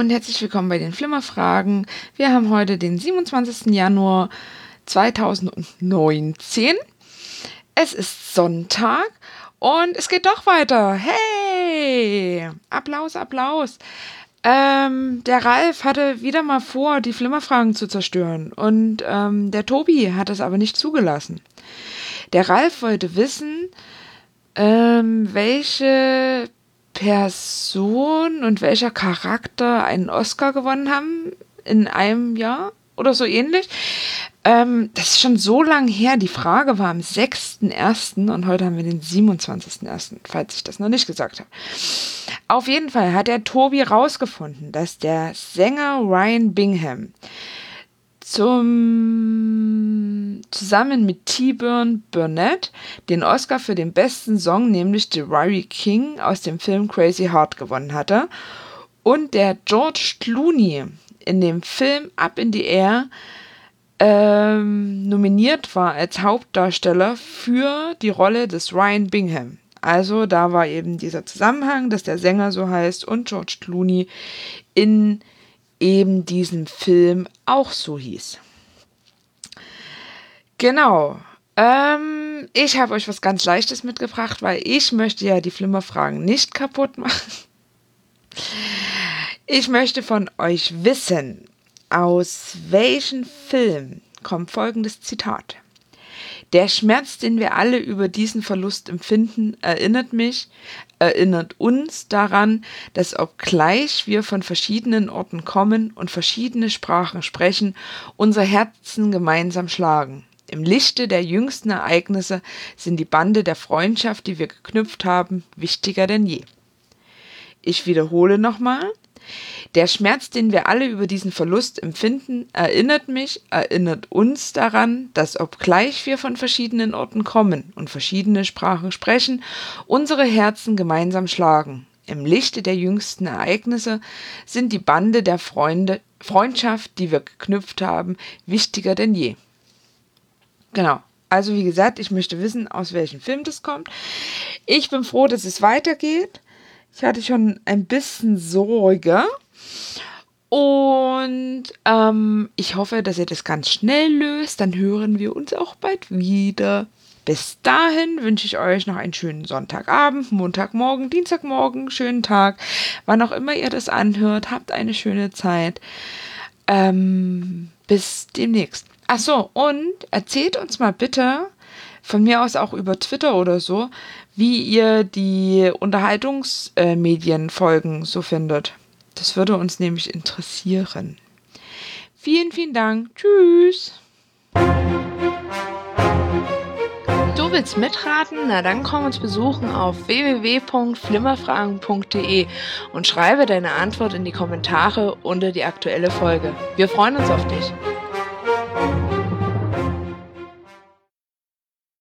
und herzlich willkommen bei den Flimmerfragen. Wir haben heute den 27. Januar 2019. Es ist Sonntag und es geht doch weiter. Hey! Applaus, Applaus. Der Ralf hatte wieder mal vor, die Flimmerfragen zu zerstören und der Tobi hat es aber nicht zugelassen. Der Ralf wollte wissen, welche Person und welcher Charakter einen Oscar gewonnen haben in einem Jahr oder so ähnlich. Das ist schon so lang her. Die Frage war am 6.1. und heute haben wir den 27.1., falls ich das noch nicht gesagt habe. Auf jeden Fall hat der Tobi rausgefunden, dass der Sänger Ryan Bingham zusammen mit T. Bone Burnett den Oscar für den besten Song, nämlich The Rory King aus dem Film Crazy Heart, gewonnen hatte. Und der George Clooney in dem Film Up in the Air nominiert war als Hauptdarsteller für die Rolle des Ryan Bingham. Also da war eben dieser Zusammenhang, dass der Sänger so heißt und George Clooney in eben diesem Film auch so hieß. Genau. Ich habe euch was ganz Leichtes mitgebracht, weil ich möchte ja die Flimmerfragen nicht kaputt machen. Ich möchte von euch wissen, aus welchem Film kommt folgendes Zitat: Der Schmerz, den wir alle über diesen Verlust empfinden, erinnert uns daran, dass obgleich wir von verschiedenen Orten kommen und verschiedene Sprachen sprechen, unsere Herzen gemeinsam schlagen. Im Lichte der jüngsten Ereignisse sind die Bande der Freundschaft, die wir geknüpft haben, wichtiger denn je. Ich wiederhole nochmal. Der Schmerz, den wir alle über diesen Verlust empfinden, erinnert uns daran, dass obgleich wir von verschiedenen Orten kommen und verschiedene Sprachen sprechen, unsere Herzen gemeinsam schlagen. Im Lichte der jüngsten Ereignisse sind die Bande der Freundschaft, die wir geknüpft haben, wichtiger denn je. Genau. Also wie gesagt, ich möchte wissen, aus welchem Film das kommt. Ich bin froh, dass es weitergeht. Ich hatte schon ein bisschen Sorge und ich hoffe, dass ihr das ganz schnell löst. Dann hören wir uns auch bald wieder. Bis dahin wünsche ich euch noch einen schönen Sonntagabend, Montagmorgen, Dienstagmorgen, schönen Tag. Wann auch immer ihr das anhört, habt eine schöne Zeit. Bis demnächst. Achso, und erzählt uns mal bitte, von mir aus auch über Twitter oder so, wie ihr die Unterhaltungsmedienfolgen so findet. Das würde uns nämlich interessieren. Vielen, vielen Dank. Tschüss. Du willst mitraten? Na dann komm uns besuchen auf www.flimmerfragen.de und schreibe deine Antwort in die Kommentare unter die aktuelle Folge. Wir freuen uns auf dich.